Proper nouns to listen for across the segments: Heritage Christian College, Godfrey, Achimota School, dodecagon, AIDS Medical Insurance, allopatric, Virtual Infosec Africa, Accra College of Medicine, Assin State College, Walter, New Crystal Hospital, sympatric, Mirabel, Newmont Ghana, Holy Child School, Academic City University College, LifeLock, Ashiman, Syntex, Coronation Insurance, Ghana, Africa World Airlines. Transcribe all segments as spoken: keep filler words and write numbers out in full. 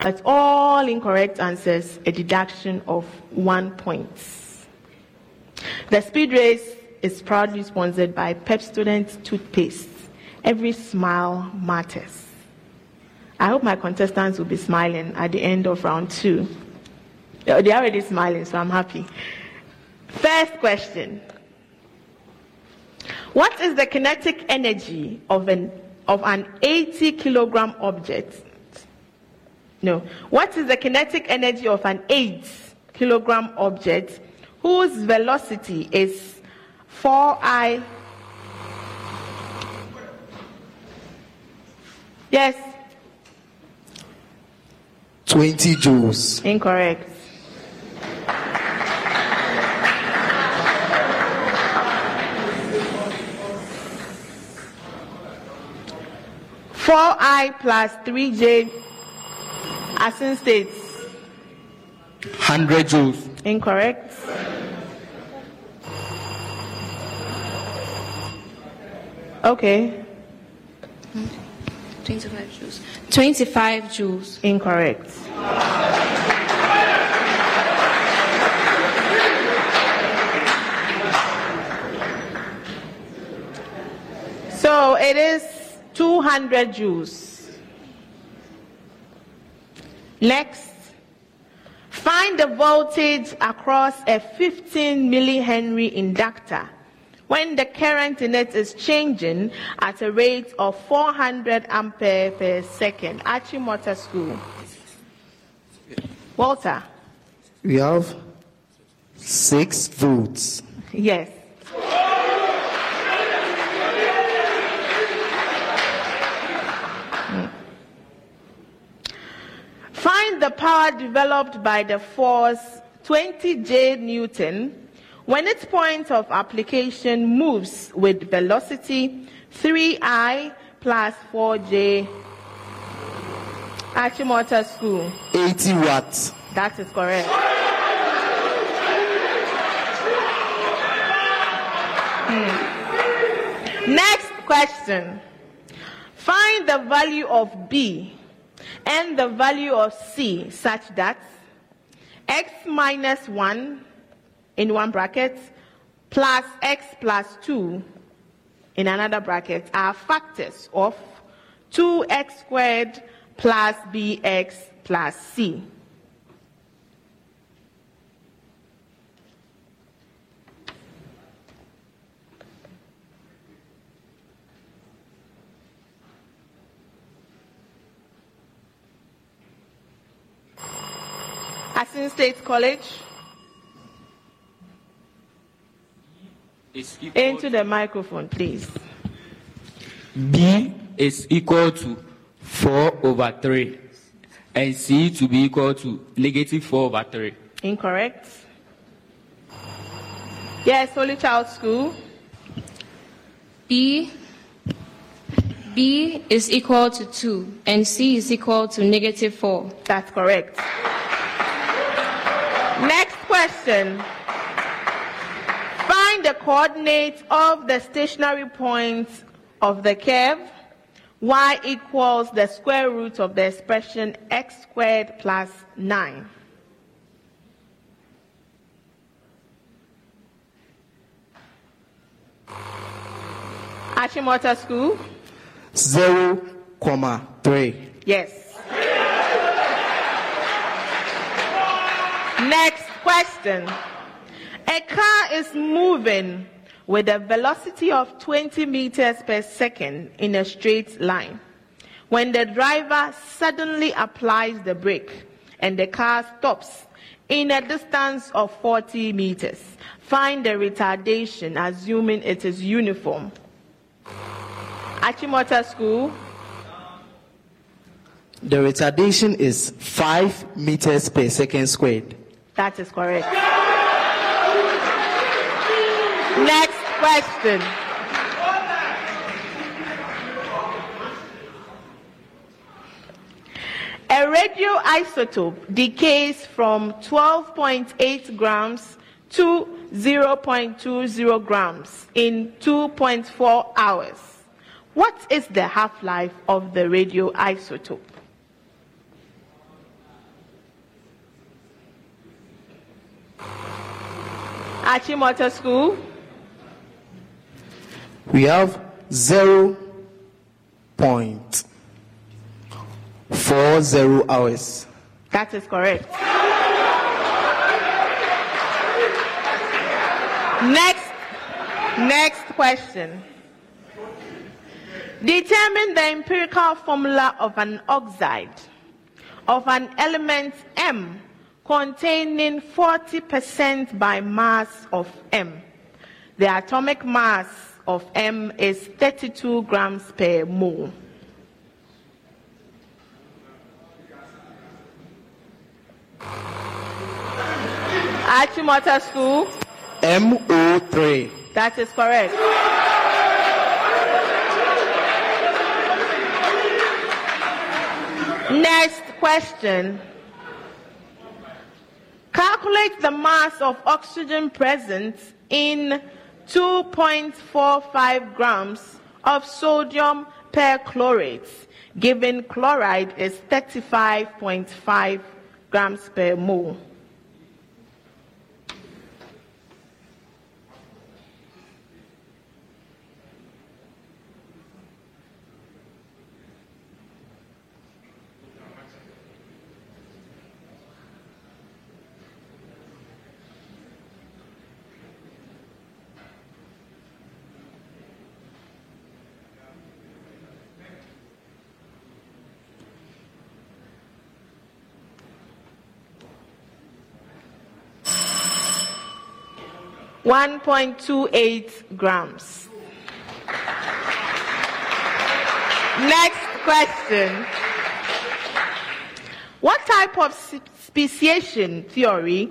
That's all incorrect answers, a deduction of one point. The speed race is proudly sponsored by Pepsodent toothpaste. Every smile matters. I hope my contestants will be smiling at the end of round two. They're already smiling, so I'm happy. First question. What is the kinetic energy of an of an eighty kilogram object? No. What is the kinetic energy of an eight kilogram object whose velocity is four i? Yes. twenty joules. Incorrect. four i plus three j. Assin State. one hundred joules. Incorrect. Okay. twenty-five joules. twenty-five joules. Incorrect. So it is two hundred joules. Next, find the voltage across a fifteen millihenry inductor when the current in it is changing at a rate of four hundred ampere per second. Achimota School. Walter. We have six volts. Yes. Find the power developed by the force twenty J Newton when its point of application moves with velocity three i plus four j. Achimota School. eighty watts. That is correct. Hmm. Next question. Find the value of B and the value of C such that x minus one in one bracket plus x plus two in another bracket are factors of two x squared plus b x plus c. Assin State College. Is equal into the microphone, please. B is equal to four over three and C to be equal to negative four over three. Incorrect. Yes, Holy Child School. B B is equal to two and C is equal to negative four. That's correct. Next question. Find the coordinates of the stationary points of the curve. Y equals the square root of the expression x squared plus nine. Achimota School. zero comma three. Yes. Next question. A car is moving with a velocity of twenty meters per second in a straight line. When the driver suddenly applies the brake and the car stops in a distance of forty meters, find the retardation, assuming it is uniform. Achimota School. The retardation is five meters per second squared. That is correct. Next question. A radioisotope decays from twelve point eight grams to zero point two zero grams in two point four hours. What is the half-life of the radioisotope? Achimota School. We have zero point four zero hours. That is correct. Next, next question. Determine the empirical formula of an oxide of an element M containing forty percent by mass of M. The atomic mass of M is thirty-two grams per mole. Achimota School. M O three. That is correct. Next question. Calculate the mass of oxygen present in two point four five grams of sodium perchlorate, given chloride is thirty-five point five grams per mole. one point two eight grams. Next question. What type of speciation theory,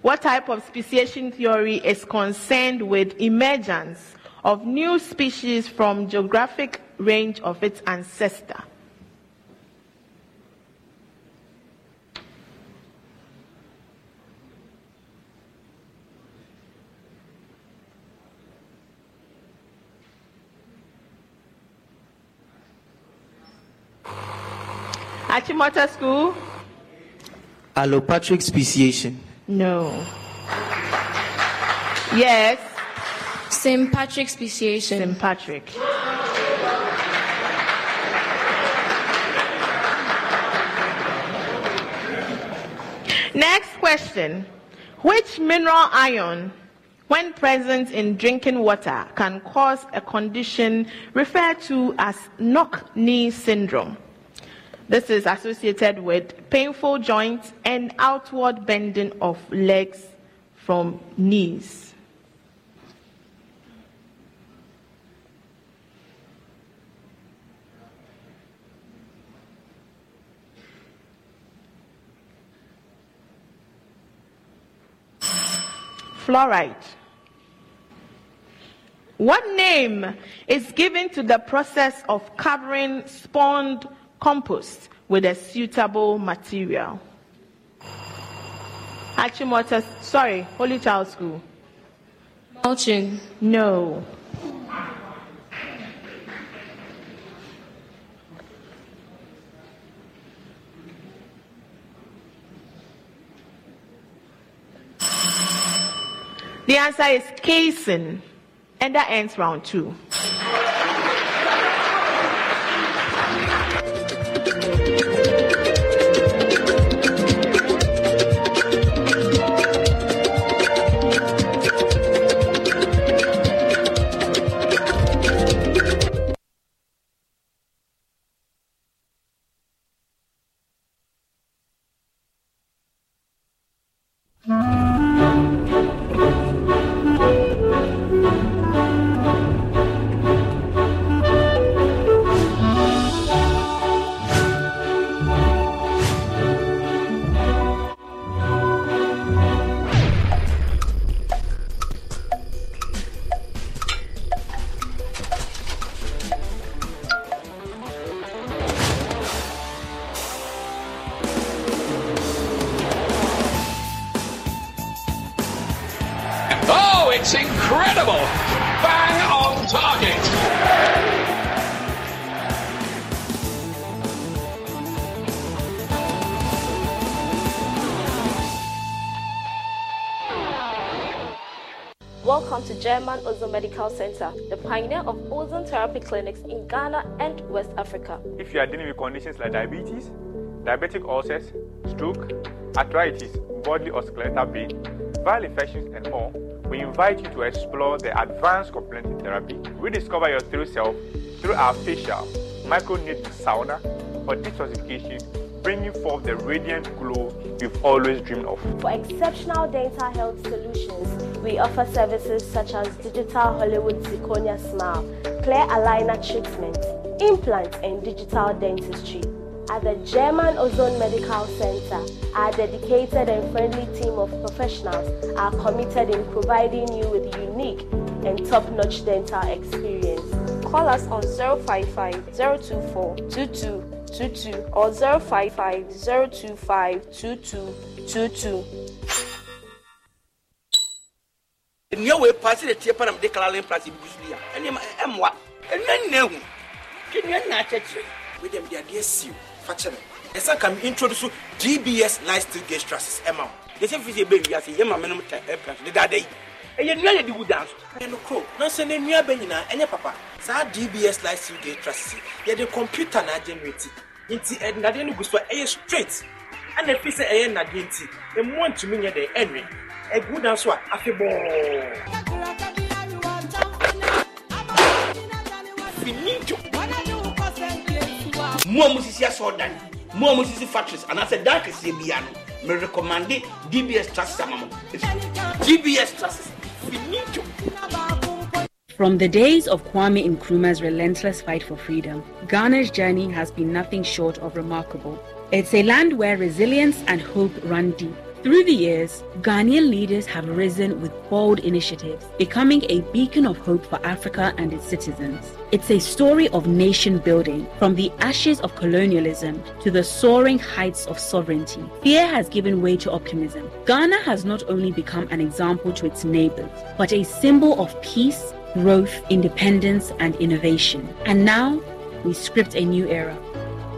what type of speciation theory is concerned with emergence of new species from geographic range of its ancestor? Achimota School. Allopatric speciation. No. Yes. Sympatric speciation. Sympatric. Next question. Which mineral ion, when present in drinking water, can cause a condition referred to as knock-knee syndrome? This is associated with painful joints and outward bending of legs from knees. Fluoride. What name is given to the process of covering spawned compost with a suitable material? Achimota, sorry, Holy Child School. Mulching. No. The answer is casing, and that ends round two. Oh, it's incredible. Bang on target. Welcome to German Ozone Medical Center, the pioneer of ozone therapy clinics in Ghana and West Africa. If you are dealing with conditions like diabetes, diabetic ulcers, stroke, arthritis, bodily or skeletal pain, viral infections and more, we invite you to explore the advanced complementary therapy. We discover your true self through our facial, microneedling sauna for detoxification, bringing forth the radiant glow you've always dreamed of. For exceptional dental health solutions, we offer services such as digital Hollywood zirconia smile, clear aligner treatment, implants, and digital dentistry. At the German Ozone Medical Center, our dedicated and friendly team of professionals are committed in providing you with unique and top-notch dental experience. Call us on zero five five, zero two four, two two two two or zero five five, zero two five, two two two two. In your way, pass the tip of the Kalalin Plastic Buslia, and M. What? And then, no, you not with them, their D S U, Faction. As I can introduce G B S Light Steel Gauge Trusses, Emma. They say, baby, I see him a minimum the day. And you know, you would dance. And the crow, not sending me a benina and your papa. Sa D B S Light Steel Gauge Trusses, yet the computer not generated. It's a Nadine goes for a straight. And the piece of a Nadinti, and one to me at the end. A good answer, a fibon. We need to. More musicians or than more musician factories, and I said that is Biano. Me recommend D B S Trust Samamo. D B S Trust. We need to. From the days of Kwame Nkrumah's relentless fight for freedom, Ghana's journey has been nothing short of remarkable. It's a land where resilience and hope run deep. Through the years, Ghanaian leaders have risen with bold initiatives, becoming a beacon of hope for Africa and its citizens. It's a story of nation building, from the ashes of colonialism to the soaring heights of sovereignty. Fear has given way to optimism. Ghana has not only become an example to its neighbors, but a symbol of peace, growth, independence, and innovation. And now, we script a new era,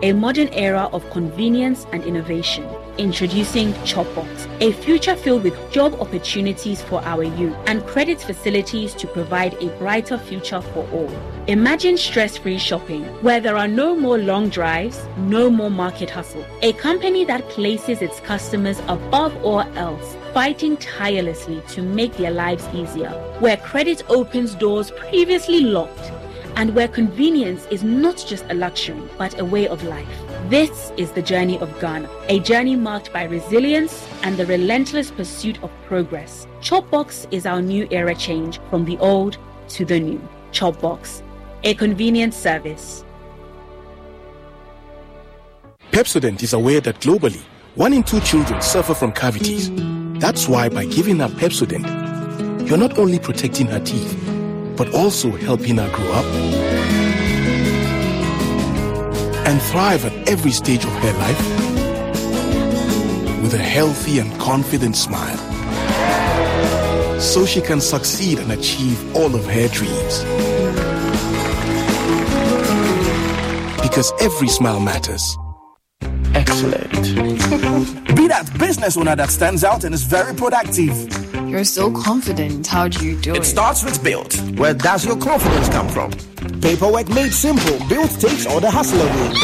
a modern era of convenience and innovation. Introducing Chopbox, a future filled with job opportunities for our youth and credit facilities to provide a brighter future for all. Imagine stress-free shopping, where there are no more long drives, no more market hustle. A company that places its customers above all else, fighting tirelessly to make their lives easier, where credit opens doors previously locked, and where convenience is not just a luxury, but a way of life. This is the journey of Ghana, a journey marked by resilience and the relentless pursuit of progress. Chopbox is our new era change from the old to the new. Chopbox, a convenient service. Pepsodent is aware that globally, one in two children suffer from cavities. That's why by giving her Pepsodent, you're not only protecting her teeth, but also helping her grow up and thrive at every stage of her life with a healthy and confident smile, so she can succeed and achieve all of her dreams. Because every smile matters. Excellent. Be that business owner that stands out and is very productive. You're so confident. How do you do it? It starts with Built. Where does your confidence come from? Paperwork made simple. Built takes all the hassle away.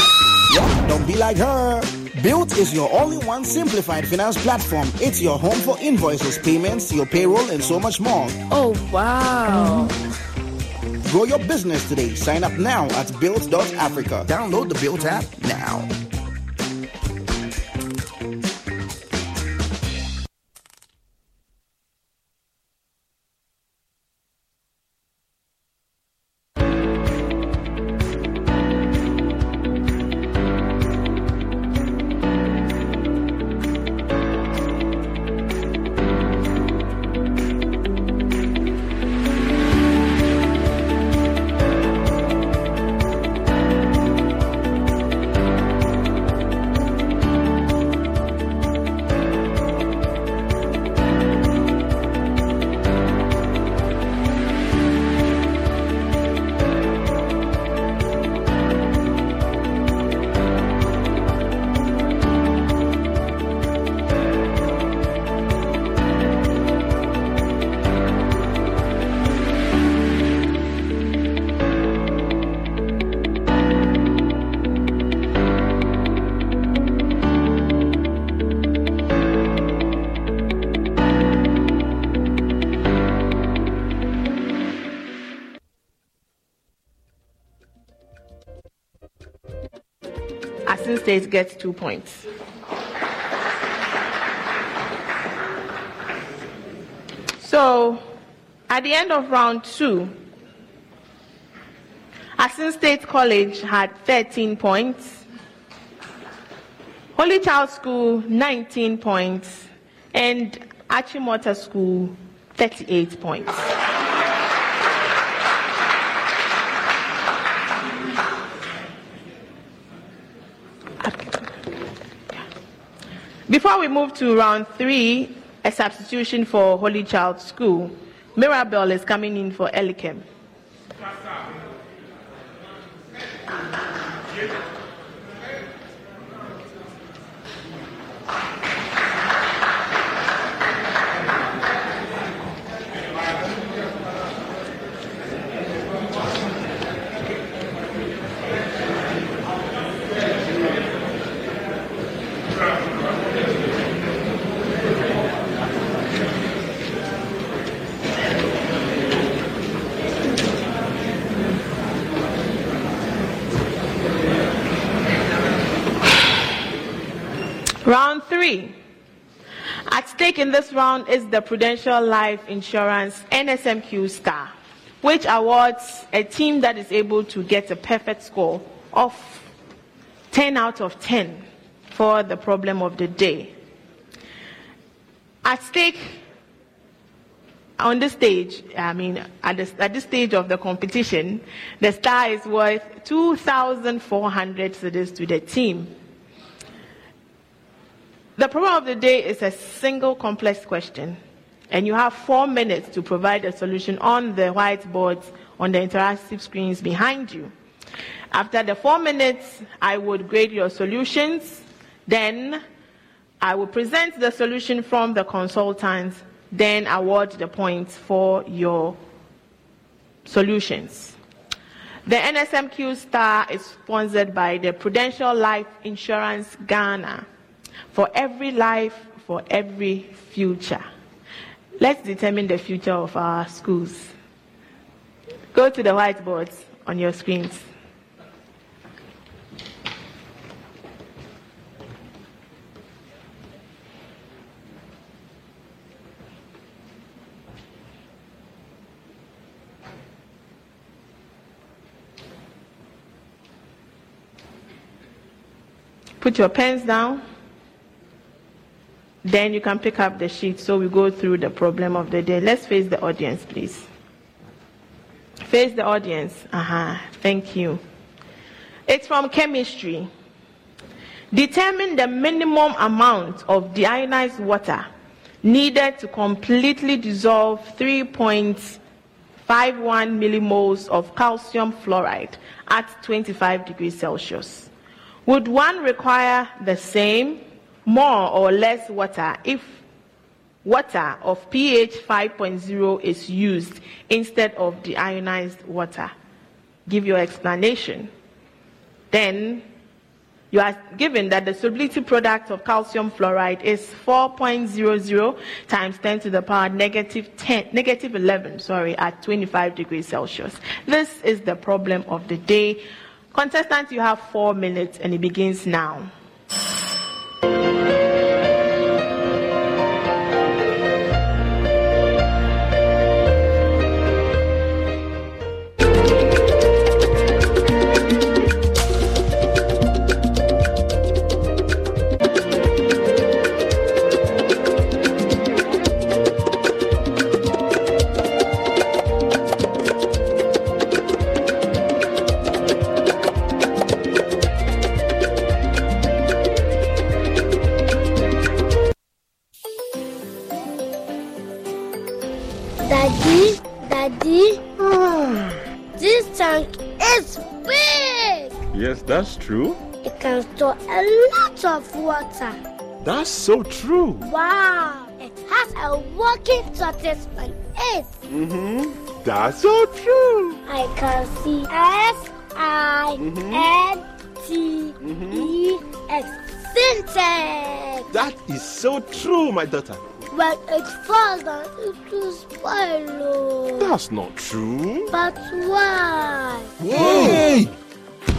Yup, don't be like her. Built is your all-in-one simplified finance platform. It's your home for invoices, payments, your payroll, and so much more. Oh, wow. Mm-hmm. Grow your business today. Sign up now at Built dot Africa. Download the Built app now. State gets two points. So, at the end of round two, Assin State College had thirteen points, Holy Child School nineteen points, and Achimota School thirty-eight points. Before we move to round three, a substitution for Holy Child School, Mirabel is coming in for Elikem. Round three. At stake in this round is the Prudential Life Insurance N S M Q Star, which awards a team that is able to get a perfect score of ten out of ten for the problem of the day. At stake on this stage, I mean, at this, at this stage of the competition, the star is worth two thousand four hundred cedis to the team. The problem of the day is a single complex question, and you have four minutes to provide a solution on the whiteboards on the interactive screens behind you. After the four minutes, I would grade your solutions. Then I will present the solution from the consultants, then award the points for your solutions. The N S M Q Star is sponsored by the Prudential Life Insurance Ghana. For every life, for every future. Let's determine the future of our schools. Go to the whiteboards on your screens. Put your pens down. Then you can pick up the sheet so we go through the problem of the day. Let's face the audience, please. Face the audience. Uh-huh. Thank you. It's from chemistry. Determine the minimum amount of deionized water needed to completely dissolve three point five one millimoles of calcium fluoride at twenty-five degrees Celsius. Would one require the same, more or less water if water of pH five point zero is used instead of deionized water? Give your explanation. Then you are given that the solubility product of calcium fluoride is four point zero zero times ten to the power negative ten, negative eleven, sorry, at twenty-five degrees Celsius. This is the problem of the day. Contestants, you have four minutes and it begins now. That's true. It can store a lot of water. That's so true. Wow. It has a working tortoise on it. Mm-hmm. That's so true. I can see S I N T E X. Syntex. That is so true, my daughter. When it falls down, it will spoil. That's not true. But why? Whoa. Hey.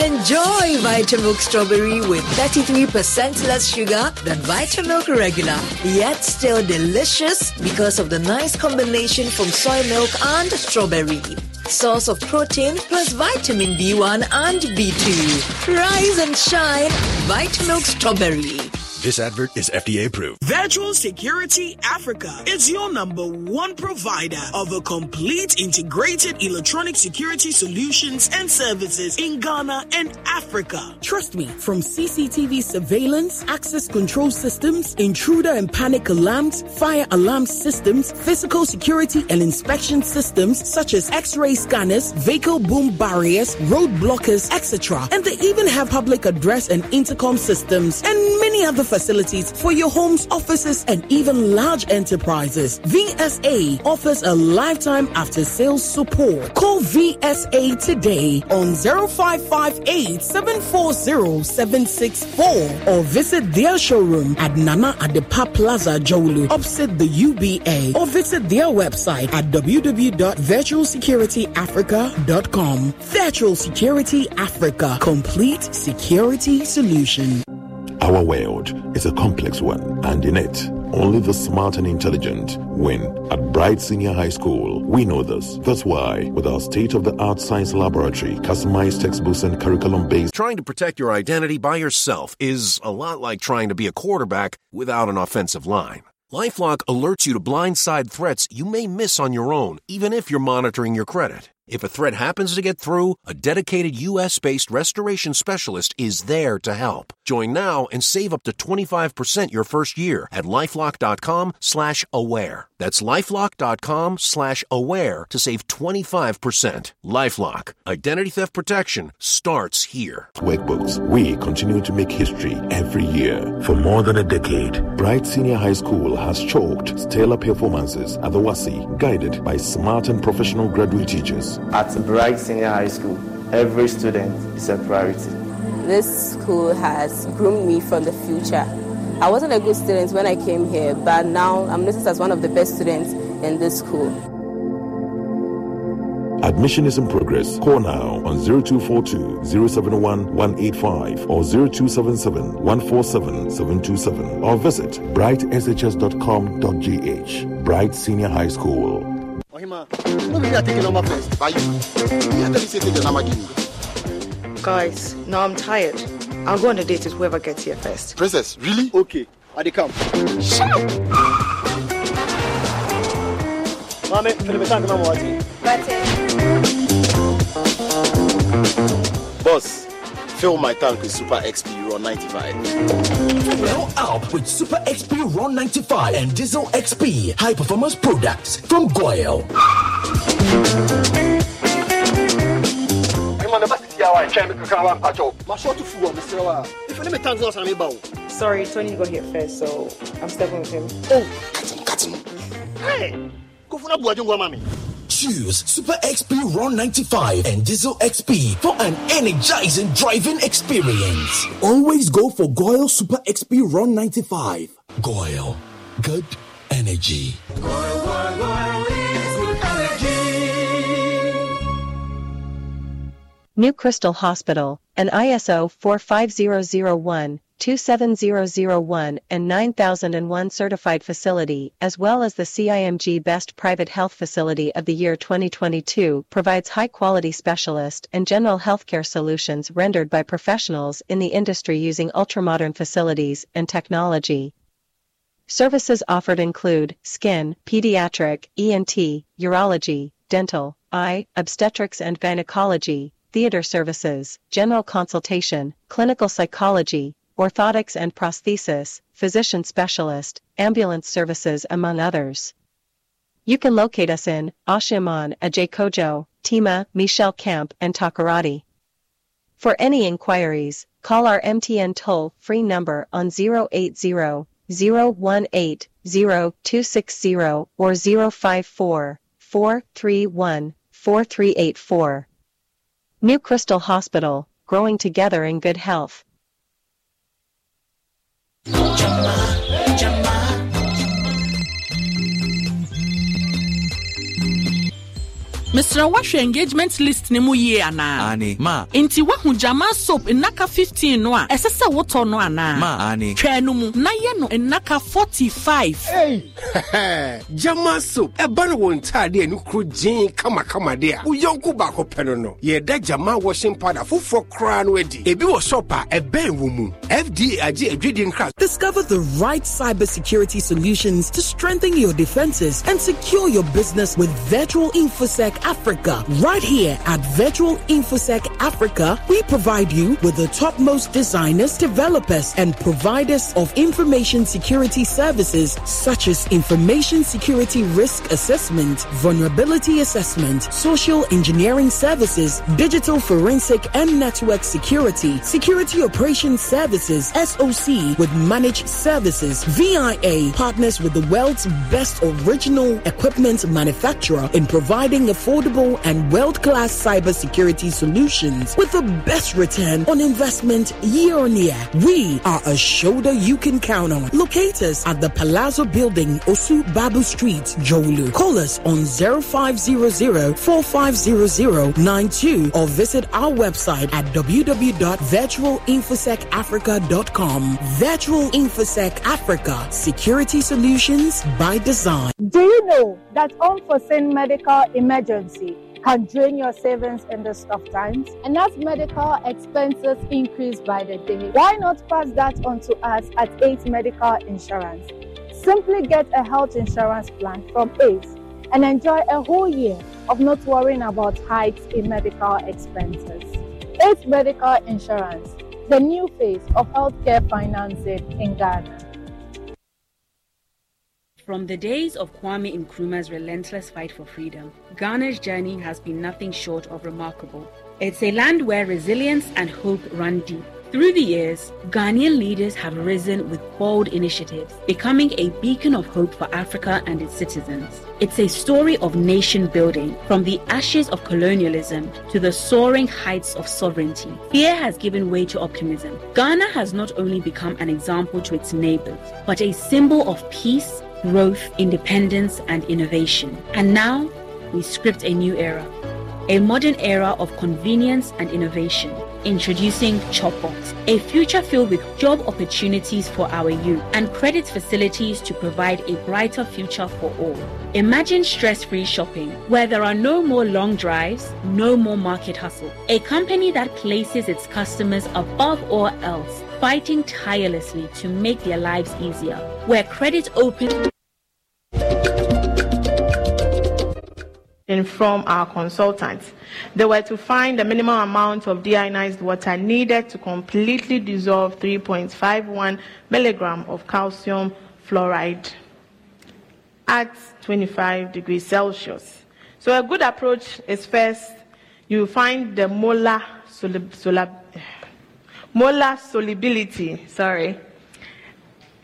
Enjoy Vitamilk Strawberry with thirty-three percent less sugar than Vitamilk Regular, yet still delicious because of the nice combination from soy milk and strawberry. Source of protein plus vitamin B one and B two. Rise and shine, Vitamilk Strawberry. This advert is F D A approved. Virtual Security Africa is your number one provider of a complete integrated electronic security solutions and services in Ghana and Africa. Trust me, from C C T V surveillance, access control systems, intruder and panic alarms, fire alarm systems, physical security and inspection systems such as X-ray scanners, vehicle boom barriers, road blockers, et cetera. And they even have public address and intercom systems and many other facilities for your homes, offices, and even large enterprises. V S A offers a lifetime after-sales support. Call V S A today on zero five five eight, seven four zero, seven six four or visit their showroom at Nana Adepa Plaza Jolu opposite the U B A, or visit their website at w w w dot virtual security africa dot com. Virtual Security Africa. Complete security solution. Our world is a complex one, and in it, only the smart and intelligent win. At Bright Senior High School, we know this. That's why, with our state-of-the-art science laboratory, customized textbooks and curriculum-based... Trying to protect your identity by yourself is a lot like trying to be a quarterback without an offensive line. LifeLock alerts you to blindside threats you may miss on your own, even if you're monitoring your credit. If a threat happens to get through, a dedicated U S based restoration specialist is there to help. Join now and save up to twenty-five percent your first year at LifeLock.com slash aware. That's LifeLock.com slash aware to save twenty-five percent. LifeLock. Identity theft protection starts here. Workbooks. We continue to make history every year. For more than a decade, Bright Senior High School has chalked stellar performances at the W A S I, guided by smart and professional graduate teachers. At Bright Senior High School, every student is a priority. This school has groomed me for the future. I wasn't a good student when I came here, but now I'm noticed as one of the best students in this school. Admission is in progress. Call now on zero two four two, zero seven one, one eight five or zero two seven seven, one four seven, seven two seven or visit bright s h s dot com dot g h. Bright Senior High School. Guys, now I'm tired. I'll go on a date with whoever gets here first. Princess, really? Okay, I they come. Shut up! Mommy, boss, fill my tank with Super X P Raw ninety-five. Well up with Super X P Raw ninety-five and Diesel X P high performance products from GOIL. Sorry, Tony got here first, so I'm stepping with him. Oh, cut him, cut him. Hey, go for that. Choose Super X P Raw ninety-five and Diesel X P for an energizing driving experience. Always go for GOIL Super X P Raw ninety-five. GOIL. Good energy. GOIL, GOIL, GOIL is good energy. New Crystal Hospital and I S O four five zero zero one. two seven zero zero one and nine thousand one certified facility, as well as the C I M G Best Private Health Facility of the Year twenty twenty-two, provides high-quality specialist and general healthcare solutions rendered by professionals in the industry using ultramodern facilities and technology. Services offered include skin, pediatric, E N T, urology, dental, eye, obstetrics and gynecology, theater services, general consultation, clinical psychology, orthotics and prosthesis, physician specialist, ambulance services among others. You can locate us in Ashiman, Ajay Kojo, Tima, Michelle Camp, and Takarati. For any inquiries, call our M T N toll-free number on zero eight zero, zero one eight, zero two six zero or zero five four, four three one, four three eight four. New Crystal Hospital, growing together in good health. Jama, Jama. Mister Wash engagement list ni mu ye ana. Ani. Ma. Inti wahu Jama Soap enaka fifteen noa. Esesa woto no ana. Ma. Ani. Chenumu. Na yeno enaka forty-five. Hey. Jama Soap. Ebano wontade enukru jin kama kama dea. Uyonku bako penono. Yeda Jama washing powder fufro kran wedi. Ebi wo sopa eben wumu. F D A aji ingredient class. Discover the right cybersecurity solutions to strengthen your defenses and secure your business with Virtual Infosec Africa. Right here at Virtual Infosec Africa, we provide you with the topmost designers, developers, and providers of information security services such as information security risk assessment, vulnerability assessment, social engineering services, digital forensic and network security, security operations services, S O C with managed services. V I A partners with the world's best original equipment manufacturer in providing a affordable and world-class cybersecurity solutions with the best return on investment year on year. We are a shoulder you can count on. Locate us at the Palazzo Building, Osu Babu Street, Jolu. Call us on zero five zero zero, four five zero zero nine two or visit our website at w w w dot virtual infosec africa dot com. Virtual Infosec Africa, security solutions by design. Do you know that unforeseen medical emergencies can drain your savings in these tough times? And as medical expenses increase by the day, why not pass that on to us at AIDS Medical Insurance? Simply get a health insurance plan from AIDS and enjoy a whole year of not worrying about hikes in medical expenses. AIDS Medical Insurance, the new phase of healthcare financing in Ghana. From the days of Kwame Nkrumah's relentless fight for freedom, Ghana's journey has been nothing short of remarkable. It's a land where resilience and hope run deep. Through the years, Ghanaian leaders have risen with bold initiatives, becoming a beacon of hope for Africa and its citizens. It's a story of nation building, from the ashes of colonialism to the soaring heights of sovereignty. Fear has given way to optimism. Ghana has not only become an example to its neighbors, but a symbol of peace, growth, independence, and innovation. And now, we script a new era, a modern era of convenience and innovation. Introducing Chopbox, a future filled with job opportunities for our youth and credit facilities to provide a brighter future for all. Imagine stress-free shopping, where there are no more long drives, no more market hustle. A company that places its customers above all else, fighting tirelessly to make their lives easier, where credit open... from our consultants. They were to find the minimum amount of deionized water needed to completely dissolve three point five one milligrams of calcium fluoride at twenty-five degrees Celsius. So a good approach is, first, you find the molar, solib- solab- molar solubility, sorry,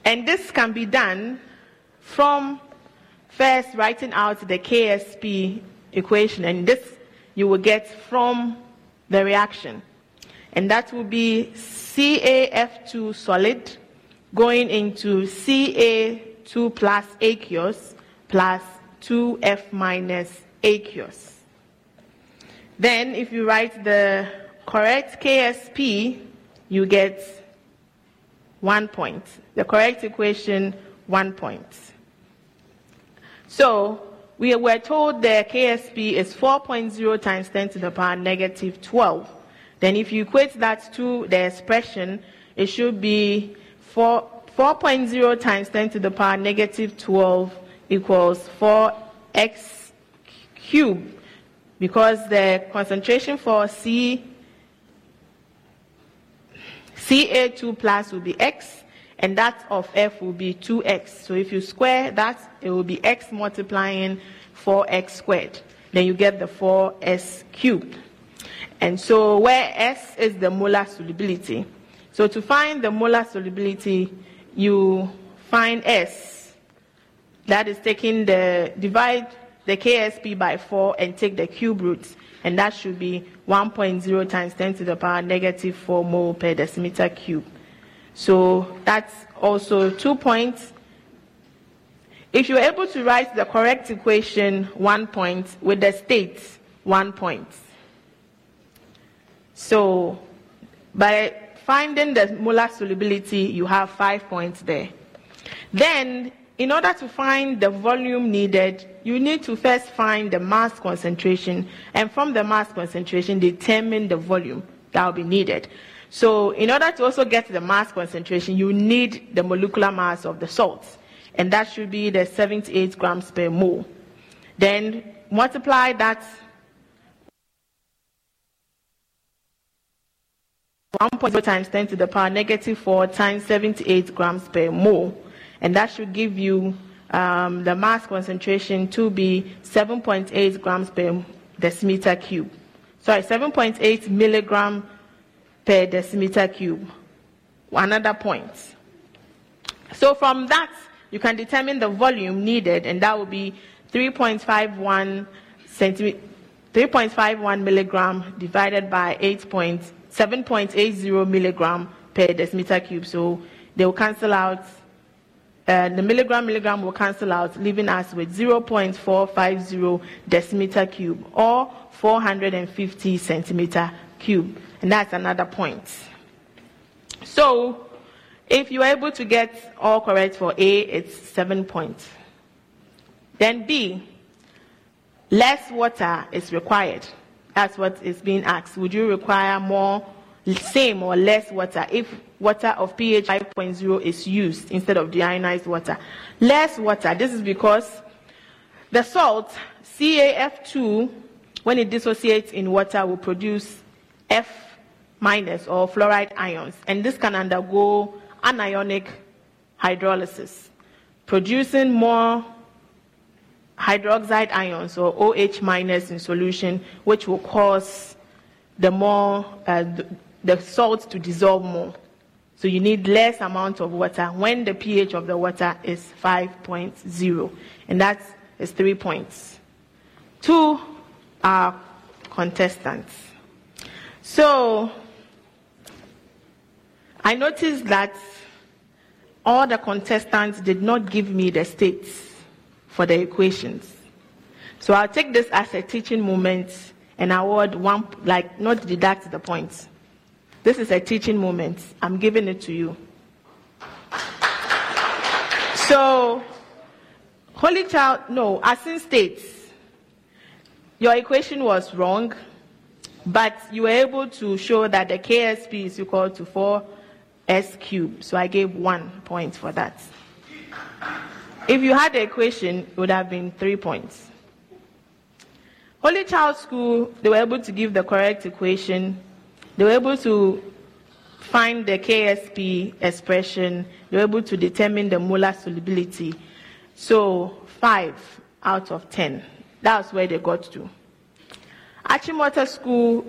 and this can be done from first writing out the K S P equation, and this you will get from the reaction, and that will be C A F two solid going into C A two plus aqueous plus two F minus aqueous. Then if you write the correct K S P, you get one point, the correct equation one point. So we were told the K S P is four point zero times ten to the power negative twelve. Then if you equate that to the expression, it should be four point zero times ten to the power negative twelve equals four x cubed, because the concentration for C, C A two plus will be x, and that of F will be two x. So if you square that, it will be x multiplying four x squared. Then you get the four s cubed. And so where S is the molar solubility. So to find the molar solubility, you find S. That is taking the, divide the K S P by four and take the cube roots. And that should be one point zero times ten to the power negative four mole per decimeter cube. So that's also two points. If you're able to write the correct equation, one point, with the state, one point. So by finding the molar solubility, you have five points there. Then, in order to find the volume needed, you need to first find the mass concentration, and from the mass concentration, determine the volume that will be needed. So in order to also get the mass concentration, you need the molecular mass of the salts, and that should be the seventy-eight grams per mole. Then multiply that one point zero times ten to the power negative four times seventy-eight grams per mole. And that should give you um, the mass concentration to be seven point eight grams per decimeter cube. Sorry, seven point eight milligram per decimeter cube. Another point. So from that, you can determine the volume needed, and that will be three point five one centimeter, three point five one milligram divided by eight point seven point eight zero milligram per decimeter cube. So they will cancel out, uh, the milligram milligram will cancel out, leaving us with zero point four five zero decimeter cube, or four hundred fifty centimeter cube. And that's another point. So if you're able to get all correct for A, it's seven points. Then B, less water is required. That's what is being asked. Would you require more, same or less water if water of pH five point zero is used instead of deionized water? Less water. This is because the salt C a F two, when it dissociates in water, will produce F minus or fluoride ions, and this can undergo anionic hydrolysis, producing more hydroxide ions or OH minus in solution, which will cause the more uh, the salt to dissolve more. So you need less amount of water when the pH of the water is five point zero, and that is three points. Two are contestants. So I noticed that all the contestants did not give me the states for the equations. So I'll take this as a teaching moment and award one, like not deduct the points. This is a teaching moment. I'm giving it to you. So, Holy Child, no, Assin State, your equation was wrong, but you were able to show that the K S P is equal to four s cubed. So I gave one point for that. If you had the equation, it would have been three points. Holy Child School, they were able to give the correct equation. They were able to find the K S P expression. They were able to determine the molar solubility. So five out of ten. That's where they got to. Achimota School,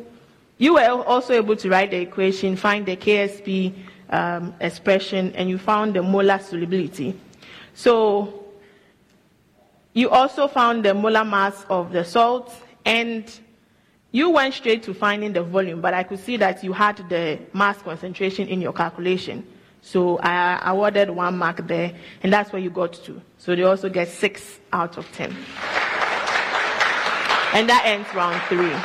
you were also able to write the equation, find the K S P um, expression, and you found the molar solubility. So you also found the molar mass of the salt, and you went straight to finding the volume, but I could see that you had the mass concentration in your calculation. So I awarded one mark there, and that's where you got to. So they also get six out of ten. And that ends round three.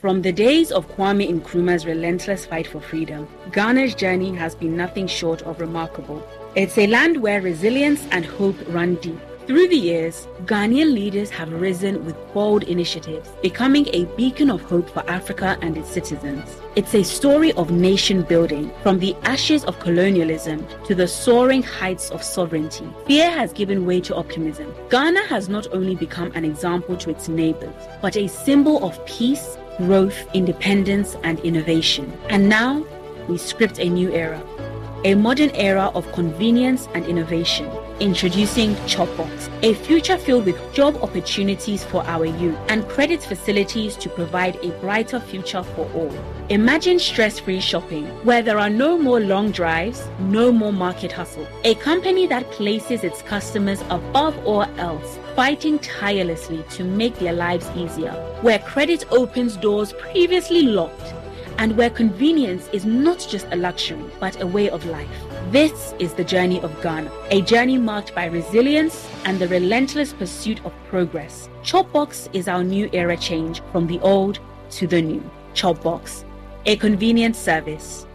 From the days of Kwame Nkrumah's relentless fight for freedom, Ghana's journey has been nothing short of remarkable. It's a land where resilience and hope run deep. Through the years, Ghanaian leaders have risen with bold initiatives, becoming a beacon of hope for Africa and its citizens. It's a story of nation building, from the ashes of colonialism to the soaring heights of sovereignty. Fear has given way to optimism. Ghana has not only become an example to its neighbors, but a symbol of peace, growth, independence, and innovation. And now, we script a new era. A modern era of convenience and innovation. Introducing Chopbox, a future filled with job opportunities for our youth and credit facilities to provide a brighter future for all. Imagine stress-free shopping, where there are no more long drives, no more market hustle. A company that places its customers above all else, fighting tirelessly to make their lives easier, where credit opens doors previously locked, and where convenience is not just a luxury, but a way of life. This is the journey of Ghana, a journey marked by resilience and the relentless pursuit of progress. Chopbox is our new era change from the old to the new. Chopbox, a convenient service.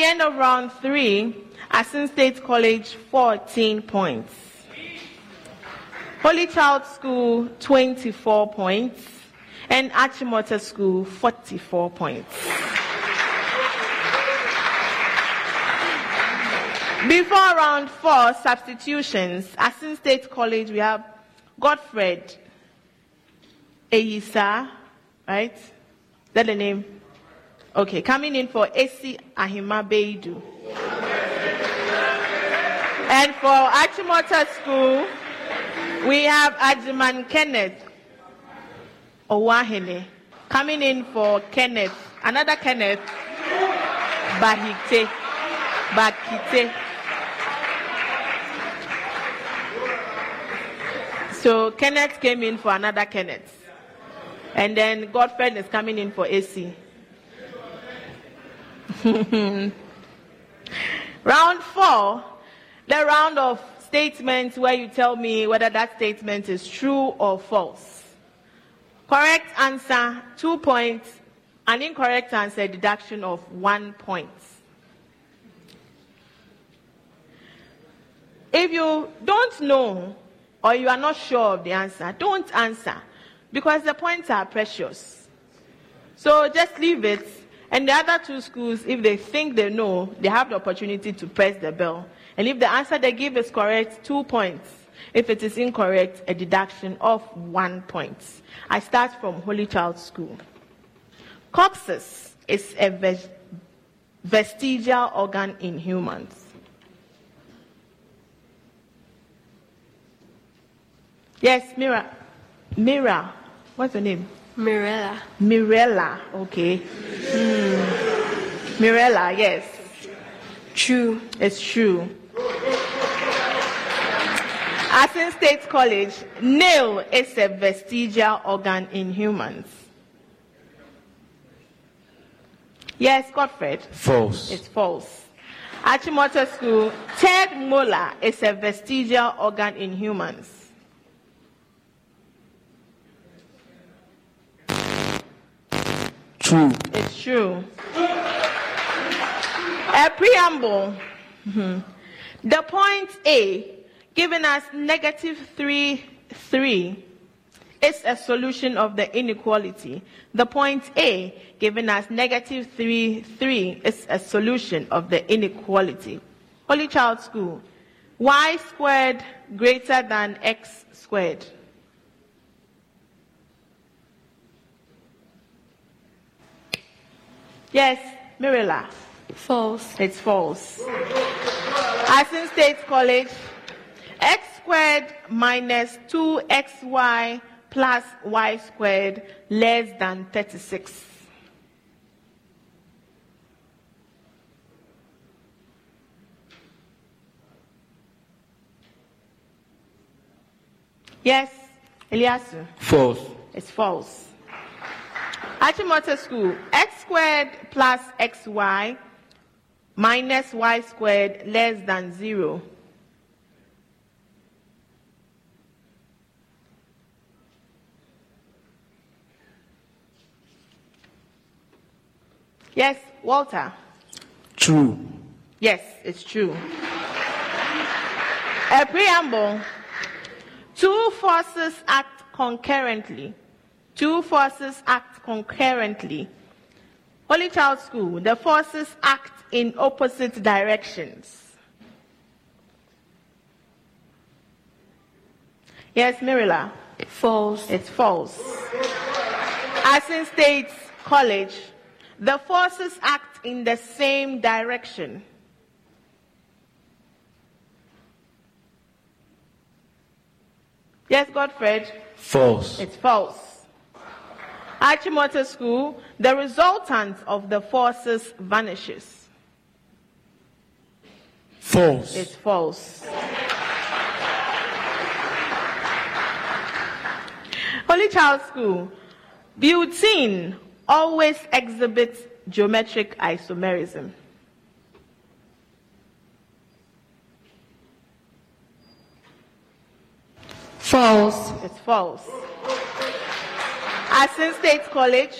End of round three, Assin State College fourteen points, Holy Child School twenty-four points, and Achimota School forty-four points. Before round four, substitutions, Assin State College, we have Godfrey Eyisa, right? Is that the name? Okay, coming in for Esi Ahimabeidu. And for Achimota School, we have Ajiman Kenneth Owahene. Coming in for Kenneth, another Kenneth, Bahite. Bakite. So Kenneth came in for another Kenneth. And then Godfrey is coming in for Esi. Round four, the round of statements where you tell me whether that statement is true or false. Correct answer, two points. An incorrect answer, deduction of one point. If you don't know or you are not sure of the answer, don't answer, because the points are precious. So just leave it. And the other two schools, if they think they know, they have the opportunity to press the bell. And if the answer they give is correct, two points. If it is incorrect, a deduction of one point. I start from Holy Child School. Coccyx is a vest- vestigial organ in humans. Yes, Mira. Mira. What's your name? Mirella. Mirella, okay. Mm. Mirella, yes. True. It's true. Assin State College, nail is a vestigial organ in humans. Yes, Godfred. False. It's false. Achimota School, third molar is a vestigial organ in humans. True. It's true. A preamble. Mm-hmm. The point A, giving us negative three, three, is a solution of the inequality. The point A, giving us negative three, three, is a solution of the inequality. Holy Child School, y squared greater than x squared. Yes, Mirella. False. It's false. Assin State College, x squared minus two x y plus y squared less than thirty-six. Yes, Eliasu. False. It's false. Achimota School, x squared plus xy minus y squared less than zero. Yes, Walter. True. Yes, it's true. A preamble. Two forces act concurrently. Two forces act concurrently. Holy Child School, the forces act in opposite directions. Yes, Mirella. False. It's false. Assin State College, the forces act in the same direction. Yes, Godfrey. False. It's false. Achimota School, the resultant of the forces vanishes. False. It's false. Holy Child School, butene always exhibits geometric isomerism. False. It's false. Assin State College,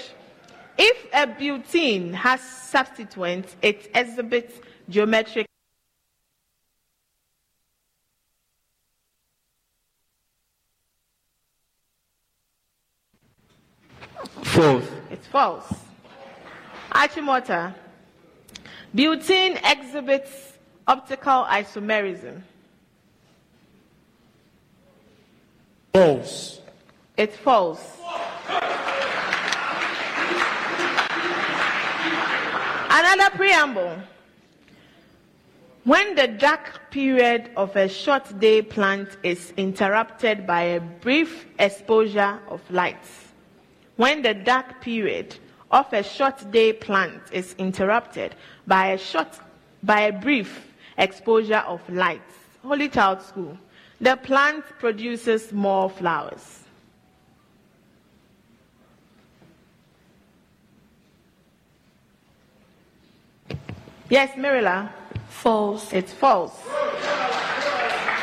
if a butene has substituents, it exhibits geometric. False. It's false. Achimota, butene exhibits optical isomerism. False. It's false. Another preamble. When the dark period of a short day plant is interrupted by a brief exposure of light. When the dark period of a short day plant is interrupted by a short, by a brief exposure of light. Holy Child School. The plant produces more flowers. Yes, Mirella. False. It's false.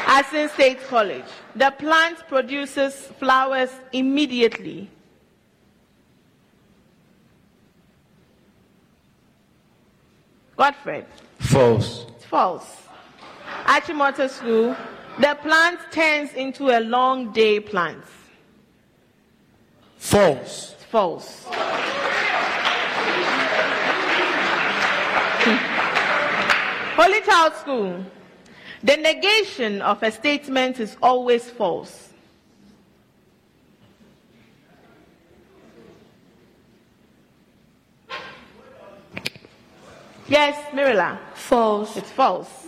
Assin State College. The plant produces flowers immediately. Godfrey. False. It's false. Achimota School. The plant turns into a long day plant. False. It's false. Holy Child School, the negation of a statement is always false. Yes, Mirella. False. It's false.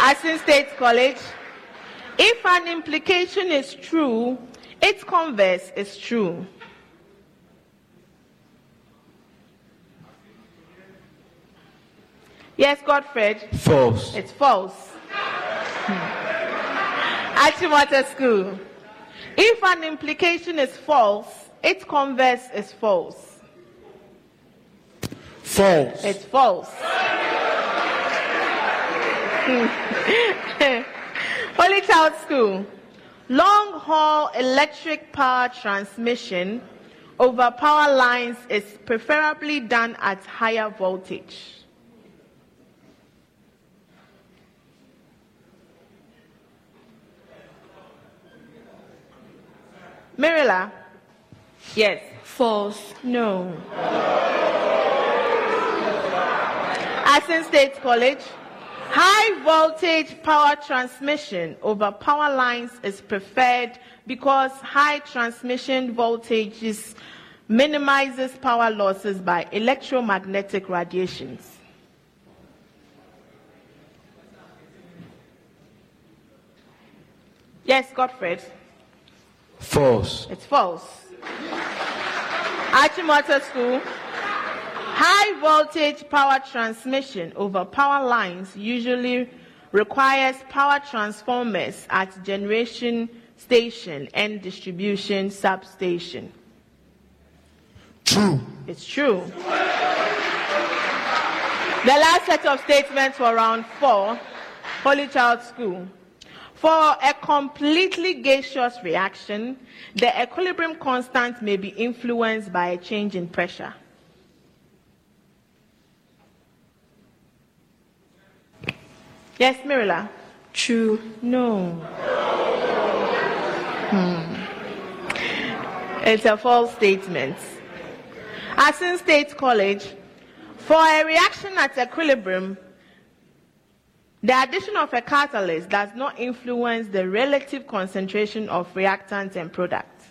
Assin State College, if an implication is true, its converse is true. Yes, Godfrey. False. It's false. Achimota School. If an implication is false, its converse is false. False. It's false. Holy Child School. Long haul electric power transmission over power lines is preferably done at higher voltage. Mirella? Yes. False. No. Assin State College. High voltage power transmission over power lines is preferred because high transmission voltages minimizes power losses by electromagnetic radiations. Yes, Godfrey. False. It's false. Achimota School. High voltage power transmission over power lines usually requires power transformers at generation station and distribution substation. True. It's true. The last set of statements for round four, Holy Child School. For a completely gaseous reaction, the equilibrium constant may be influenced by a change in pressure. Yes, Mirella? True. No. Hmm. It's a false statement. Assin State College. For a reaction at equilibrium, the addition of a catalyst does not influence the relative concentration of reactants and products.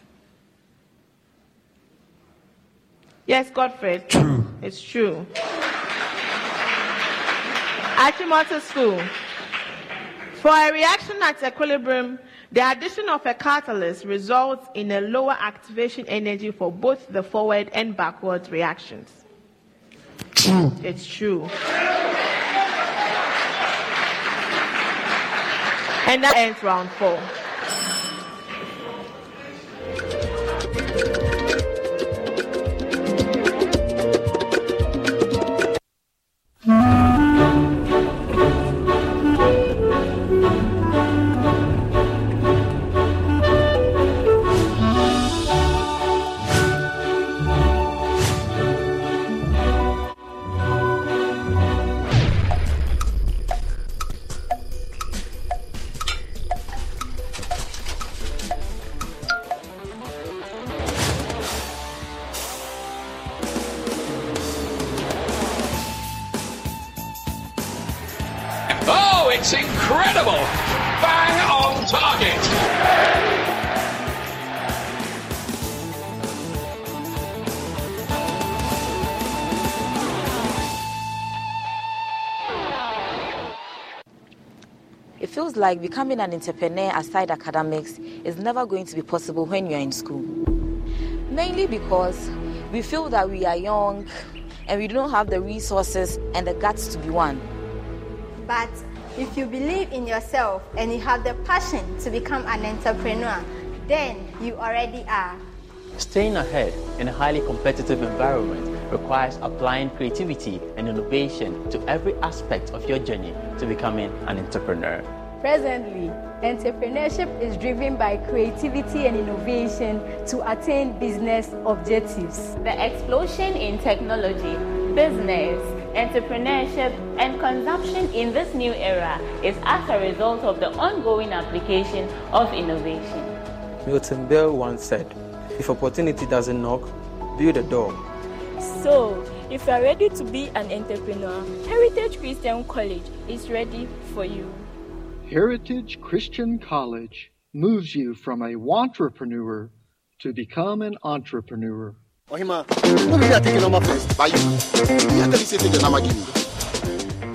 Yes, Godfrey. True. It's true. Achimota School. For a reaction at equilibrium, the addition of a catalyst results in a lower activation energy for both the forward and backward reactions. True. It's true. And that ends round four. Like becoming an entrepreneur aside academics is never going to be possible when you're in school. Mainly because we feel that we are young and we don't have the resources and the guts to be one. But if you believe in yourself and you have the passion to become an entrepreneur, then you already are. Staying ahead in a highly competitive environment requires applying creativity and innovation to every aspect of your journey to becoming an entrepreneur. Presently, entrepreneurship is driven by creativity and innovation to attain business objectives. The explosion in technology, business, entrepreneurship, and consumption in this new era is as a result of the ongoing application of innovation. Milton Bell once said, "If opportunity doesn't knock, build a door." So, if you are ready to be an entrepreneur, Heritage Christian College is ready for you. Heritage Christian College moves you from a wantrepreneur to become an entrepreneur. Ohima, why are you taking number first? By you. You have to say take the number give me.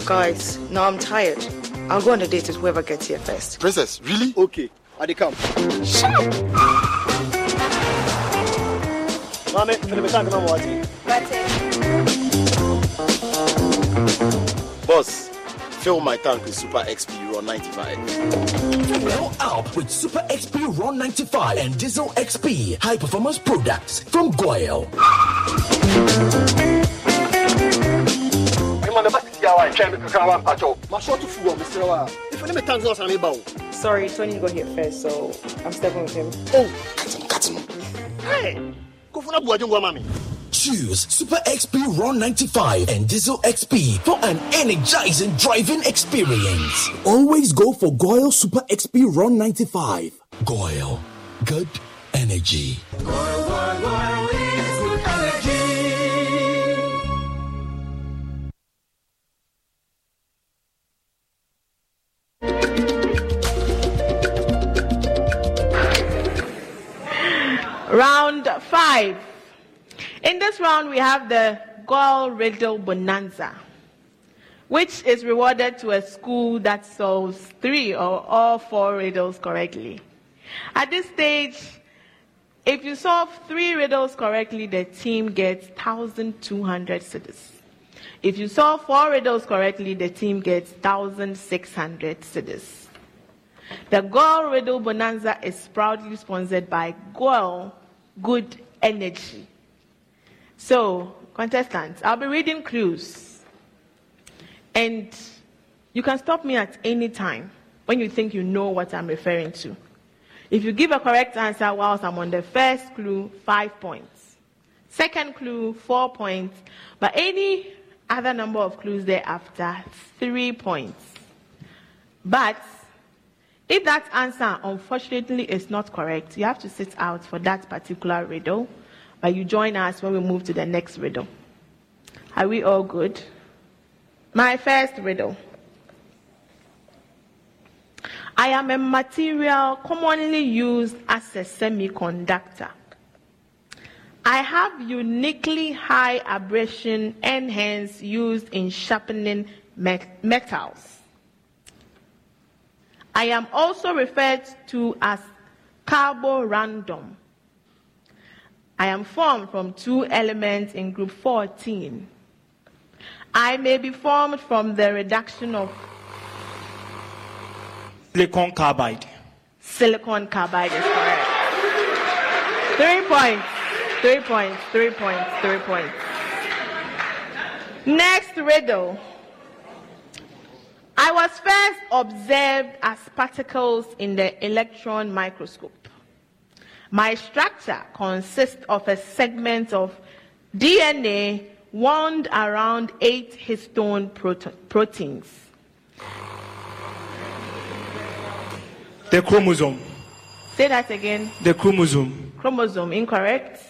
Guys, now I'm tired. I'll go on a date with whoever gets here first. Princess, really? Okay, I they come. Shut up! Mami, Philip, thank you, Mama. Boss. Fill my tank with Super X P Raw ninety-five. Fill up with Super X P Raw ninety-five and Diesel X P high performance products from GOIL. Sorry, Tony got here first, so I'm stepping with him. Oh, cut him, cut him. Hey, go for that. Choose Super X P Raw ninety-five and Diesel X P for an energizing driving experience. Always go for GOIL Super X P Raw ninety-five. GOIL. Good energy. GOIL, GOIL, GOIL is good energy. Round five. In this round, we have the GOIL Riddle Bonanza, which is rewarded to a school that solves three or all four riddles correctly. At this stage, if you solve three riddles correctly, the team gets one thousand two hundred cedis. If you solve four riddles correctly, the team gets one thousand six hundred cedis. The GOIL Riddle Bonanza is proudly sponsored by GOIL Good Energy. So, contestants, I'll be reading clues. And you can stop me at any time when you think you know what I'm referring to. If you give a correct answer whilst I'm on the first clue, five points. Second clue, four points. But any other number of clues thereafter, three points. But if that answer, unfortunately, is not correct, you have to sit out for that particular riddle. But you join us when we move to the next riddle. Are we all good? My first riddle. I am a material commonly used as a semiconductor. I have uniquely high abrasion and hence used in sharpening met- metals. I am also referred to as carborandom. I am formed from two elements in group fourteen. I may be formed from the reduction of silicon carbide. Silicon carbide is correct. Three points. Three points. Three points. Three points. Next riddle. I was first observed as particles in the electron microscope. My structure consists of a segment of D N A wound around eight histone prote- proteins. The chromosome. Say that again. The chromosome. Chromosome, incorrect.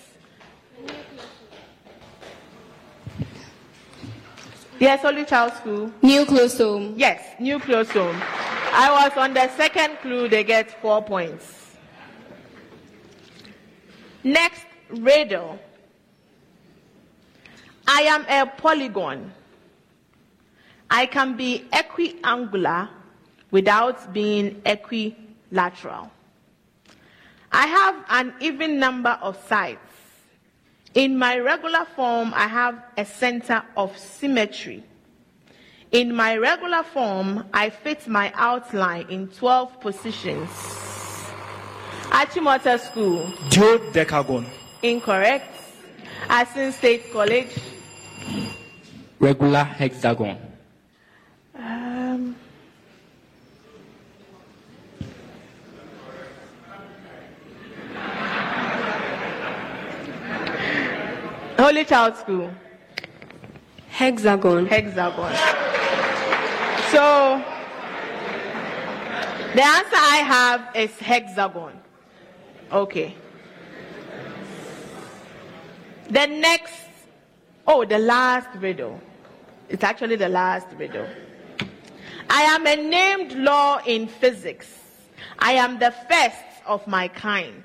Yes, Holy Child School. Nucleosome. Yes, nucleosome. I was on the second clue, they get four points. Next riddle. I am a polygon. I can be equiangular without being equiangular. Lateral. I have an even number of sides. In my regular form, I have a center of symmetry. In my regular form, I fit my outline in twelve positions. Achimota School. Dodecagon. Incorrect. Assin State College. Regular hexagon. Um... Holy Child School. Hexagon. Hexagon. So, the answer I have is hexagon. Okay. The next, oh, the last riddle. It's actually the last riddle. I am a named law in physics. I am the first of my kind.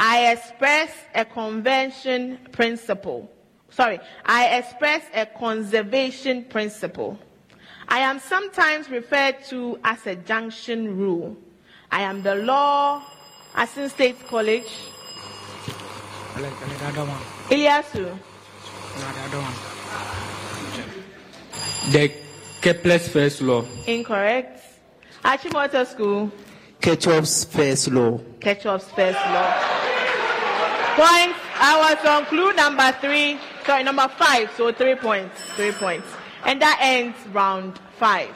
I express a convention principle. Sorry, I express a conservation principle. I am sometimes referred to as a junction rule. I am the law, Assin State College. I like, I like the other one. Ilyasu. No, the other one. The Kepler's first law. Incorrect. Achimota School. Ketchup's first law. Ketchup's first law. Points. I was on clue number three. Sorry, number five. So three points. Three points. And that ends round five.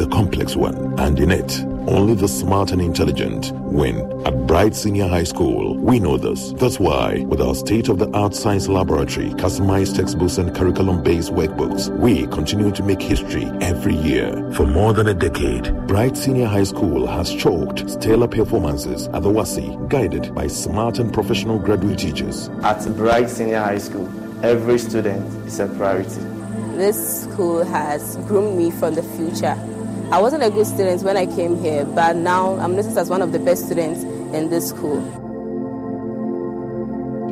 A complex one, and in it, only the smart and intelligent win. At Bright Senior High School, we know this. That's why, with our state-of-the-art science laboratory, customized textbooks, and curriculum-based workbooks, we continue to make history every year. For more than a decade, Bright Senior High School has chalked stellar performances at the W A S I, guided by smart and professional graduate teachers. At Bright Senior High School, every student is a priority. This school has groomed me for the future. I wasn't a good student when I came here, but now I'm noticed as one of the best students in this school.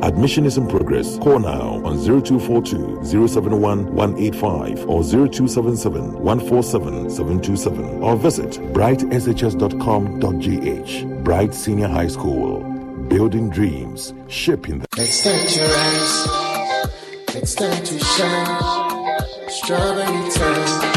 Admission is in progress. Call now on zero two four two, zero seven one, one eight five or zero two seven seven, one four seven, seven two seven or visit bright s h s dot com dot g h. Bright Senior High School. Building dreams. Shaping the... It's time to rise. It's time to shine. Strawberry time.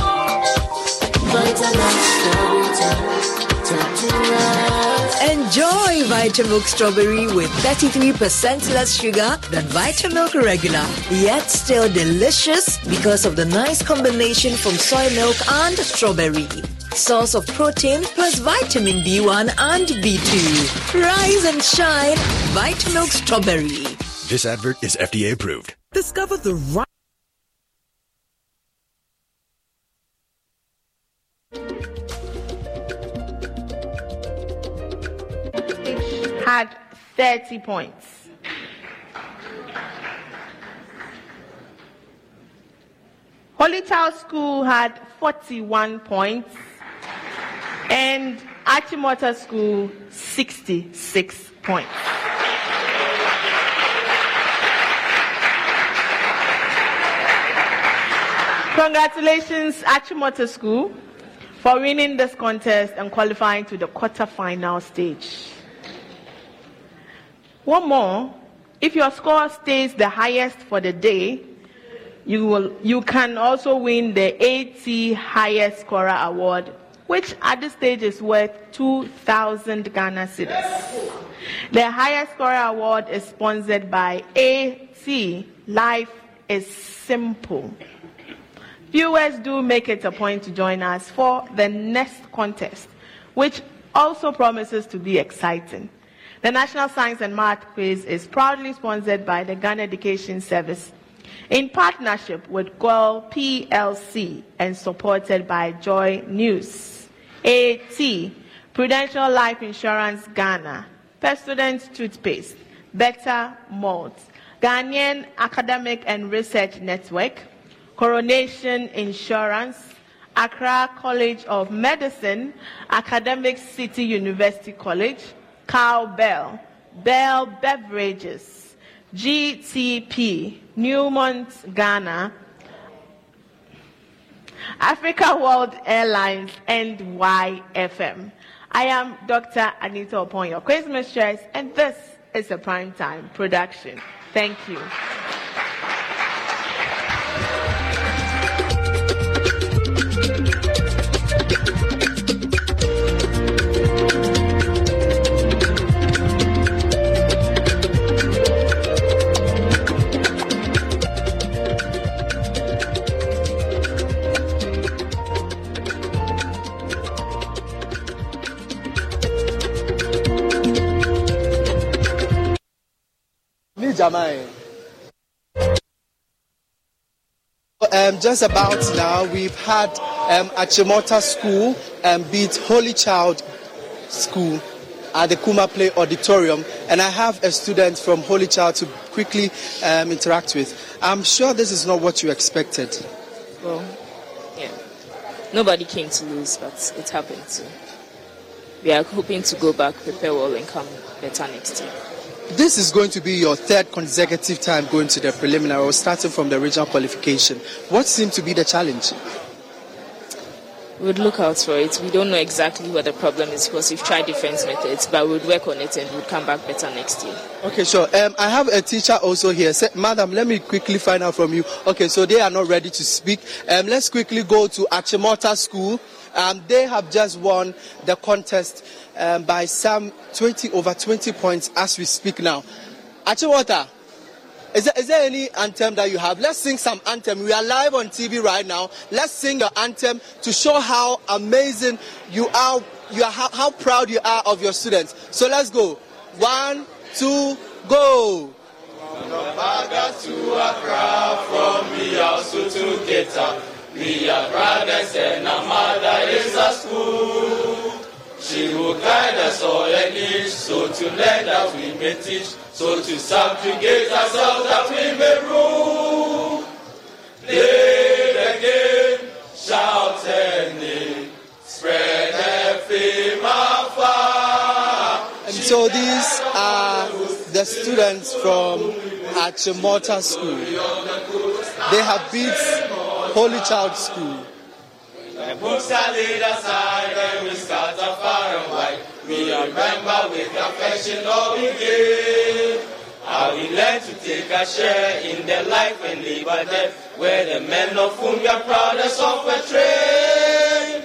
Enjoy Vitamilk Strawberry with thirty-three percent less sugar than Vitamilk Regular, yet still delicious because of the nice combination from soy milk and strawberry. Source of protein plus vitamin B one and B two. Rise and shine, Vitamilk Strawberry. This advert is F D A approved. Discover the right... Had thirty points. Holy Child School had forty-one points and Achimota School sixty-six points. Congratulations, Achimota School, for winning this contest and qualifying to the quarterfinal stage. One more, if your score stays the highest for the day, you will you can also win the A T Highest Scorer Award, which at this stage is worth two thousand Ghana cedis. The Highest Scorer Award is sponsored by A T. Life is simple. Viewers, do make it a point to join us for the next contest, which also promises to be exciting. The National Science and Math Quiz is proudly sponsored by the Ghana Education Service in partnership with GOIL P L C and supported by Joy News, A T, Prudential Life Insurance Ghana, Pepsodent Toothpaste, Better Malt, Ghanaian Academic and Research Network, Coronation Insurance, Accra College of Medicine, Academic City University College, Cowbell, Bell Beverages, G T P, Newmont Ghana, Africa World Airlines, and Y F M. I am Doctor Anita Oponyo, quiz mistress, and this is a Primetime production. Thank you. Um, just about now, we've had um, Achimota School um, beat Holy Child School at the Kuma Play Auditorium, and I have a student from Holy Child to quickly um, interact with. I'm sure this is not what you expected. Well, yeah, nobody came to lose, but it happened too. We are hoping to go back, prepare well, and come better next year. This is going to be your third consecutive time going to the preliminary or starting from the regional qualification. What seemed to be the challenge? We would look out for it. We don't know exactly what the problem is because we've tried different methods, but we'll work on it and we'll come back better next year. Okay, sure. Um, I have a teacher also here. Say, Madam, let me quickly find out from you. Okay, so they are not ready to speak. Um, let's quickly go to Achimota School. Um, they have just won the contest um, by some twenty over twenty points as we speak now. Achimota, is there, is there any anthem that you have? Let's sing some anthem. We are live on T V right now. Let's sing your anthem to show how amazing you are, you are how, how proud you are of your students. So let's go. One, two, go. From the Baga to Accra, from me also to Geta. We are brothers and our mother is a school. She will guide us all and each, so to learn that we may teach, so to subjugate ourselves that we may rule. Play the game, shout and name, spread the fame afar. So these are the students from Achimota School. They have beat Holy Child School. The books are laid aside and we scatter far and wide. We remember with affection all we gave. How we learn to take a share in their life and live a death. Where the men of whom we are proudest of a train.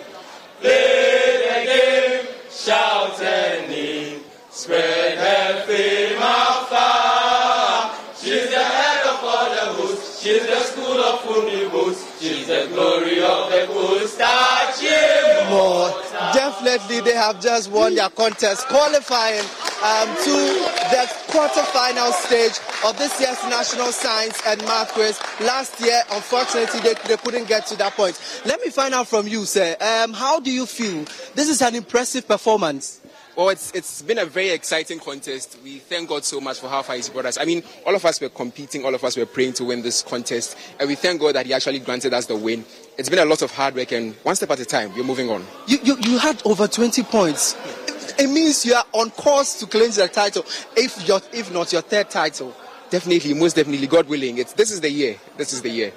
Play the game, shout and kneel, spread her fame afar. She's the head of all the hoods, she's the school of funny boots, she's the glory of the good star cheer. More. Definitely they have just won their contest, qualifying um, to the quarterfinal stage of this year's National Science and Math Quiz. Last year, unfortunately, they, they couldn't get to that point. Let me find out from you, sir. Um, how do you feel? This is an impressive performance. Well, it's, it's been a very exciting contest. We thank God so much for how far he's brought us. I mean, all of us were competing, all of us were praying to win this contest, and we thank God that he actually granted us the win. It's been a lot of hard work, and one step at a time, we're moving on. You, you, you had over twenty points. It, it means you are on course to clinch the title, if, your, if not your third title. Definitely, most definitely, God willing. It's, this is the year. This is the year.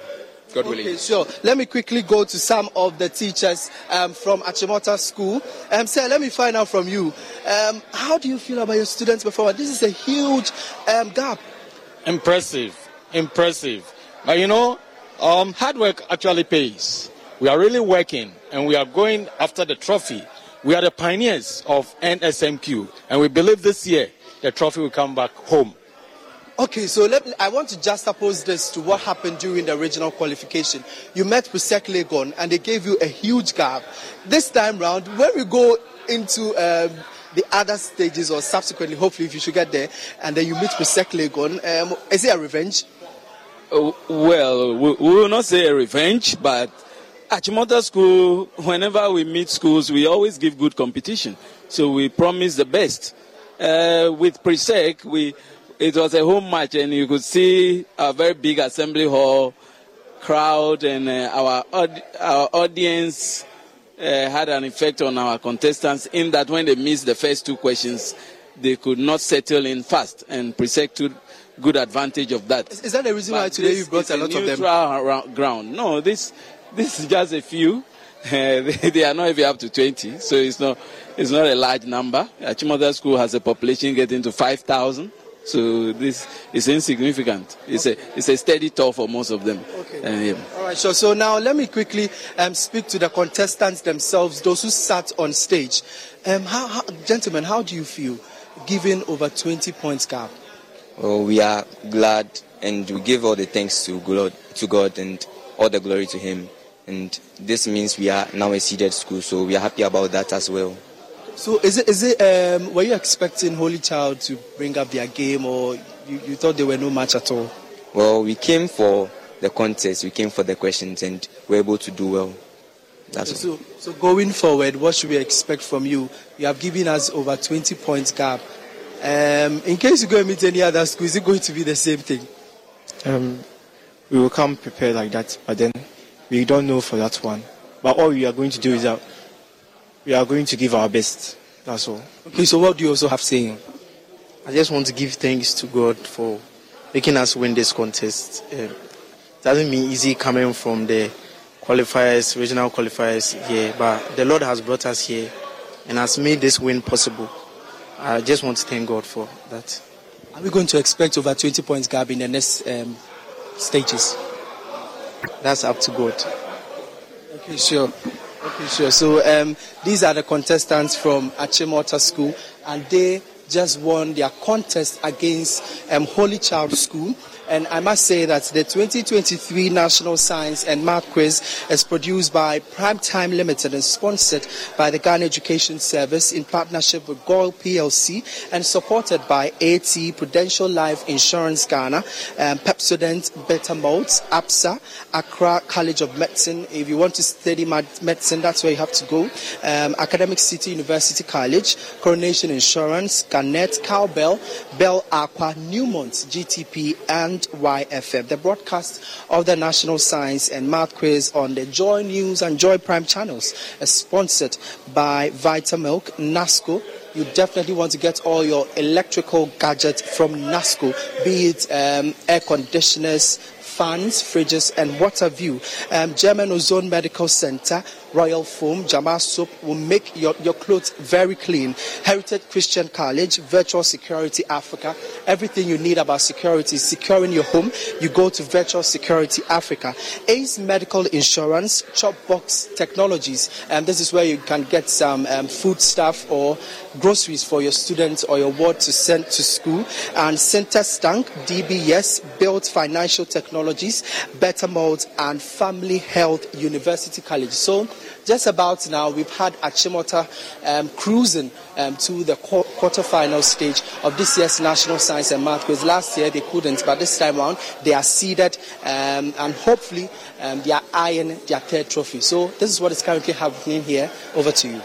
God willing. Okay, sure. Let me quickly go to some of the teachers um, from Achimota School. Um, sir, let me find out from you. Um, how do you feel about your students' performance? This is a huge um, gap. Impressive. Impressive. But you know, um, hard work actually pays. We are really working and we are going after the trophy. We are the pioneers of N S M Q and we believe this year the trophy will come back home. Okay, so let me, I want to just juxtapose this to what happened during the regional qualification. You met Presec Legon and they gave you a huge gap. This time round, when we go into um, the other stages or subsequently, hopefully if you should get there, and then you meet Presec Legon, um, is it a revenge? Oh, well, we, we will not say a revenge, but Achimota School, whenever we meet schools, we always give good competition. So we promise the best. Uh, with Presec, we... It was a home match, and you could see a very big assembly hall crowd, and uh, our, aud our audience uh, had an effect on our contestants in that when they missed the first two questions, they could not settle in fast, and Presec took good advantage of that. Is, is that the reason but why today you brought a lot of them? Around, ground. No, this, this is just a few. Uh, they, they are not even up to twenty, so it's not, it's not a large number. Achimota School has a population getting to five thousand. So this is insignificant. It's okay. a it's a steady tour for most of them. Okay. Uh, yeah. All right. So so now let me quickly um, speak to the contestants themselves, those who sat on stage. Um, how, how, gentlemen, how do you feel, given over twenty points gap? Well, we are glad, and we give all the thanks to God, to God, and all the glory to Him. And this means we are now a seeded school, so we are happy about that as well. So is it, is it, um, were you expecting Holy Child to bring up their game, or you, you thought they were no match at all? Well, we came for the contest, we came for the questions, and we were able to do well. That's so, all. So going forward, what should we expect from you? You have given us over twenty points gap. Um, in case you go and meet any other school, is it going to be the same thing? Um, we will come prepared like that, but then we don't know for that one. But all we are going to do is that we are going to give our best. That's all. Okay, so what do you also have saying? I just want to give thanks to God for making us win this contest. It doesn't mean easy coming from the qualifiers, regional qualifiers here, but the Lord has brought us here and has made this win possible. I just want to thank God for that. Are we going to expect over twenty points gap in the next um, stages? That's up to God. Okay, sure. Okay, sure. So um, these are the contestants from Achimota School, and they just won their contest against um, Holy Child School. And I must say that the twenty twenty-three National Science and Math Quiz is produced by Prime Time Limited and sponsored by the Ghana Education Service in partnership with GOIL P L C and supported by AT, Prudential Life Insurance Ghana, um, Pepsodent, Vitamilk, APSA, Accra College of Medicine. If you want to study medicine, that's where you have to go. Um, Academic City University College, Coronation Insurance, Gannett, Cowbell, Bell Aqua, Newmont, G T P, and Y F M. The broadcast of the National Science and Math Quiz on the Joy News and Joy Prime channels is sponsored by Vitamilk, NASCO, you definitely want to get all your electrical gadgets from NASCO, be it um, air conditioners, fans, fridges, and what have you. Um, German Ozone Medical Center, Royal Foam, Jama Soap will make your, your clothes very clean. Heritage Christian College, Virtual Security Africa, everything you need about security, securing your home, you go to Virtual Security Africa. AIDS Medical Insurance, Chopbox Technologies, and um, this is where you can get some um, food stuff or groceries for your students or your ward to send to school. And Syntex Tank, D B S, Built Financial Technology, Better Mold, and Family Health University College. So just about now, we've had Achimota um, cruising um, to the qu quarterfinal stage of this year's National Science and Math Quiz. Last year they couldn't, but this time around they are seeded um, and hopefully um, they are eyeing their third trophy. So this is what is currently happening here. Over to you.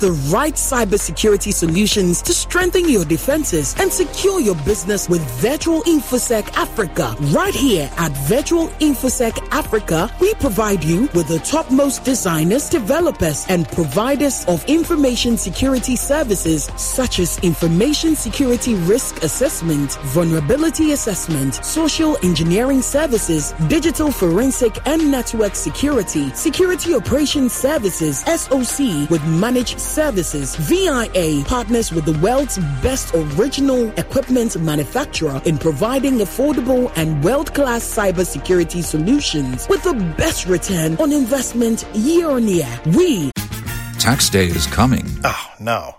The right cybersecurity solutions to strengthen your defenses and secure your business with Virtual Infosec Africa. Right here at Virtual Infosec Africa, we provide you with the topmost designers, developers, and providers of information security services such as information security risk assessment, vulnerability assessment, social engineering services, digital forensic and network security, security operations services, S O C, with managed services. V I A partners with the world's best original equipment manufacturer in providing affordable and world-class cybersecurity solutions with the best return on investment year on year. We... Tax day is coming. Oh, no.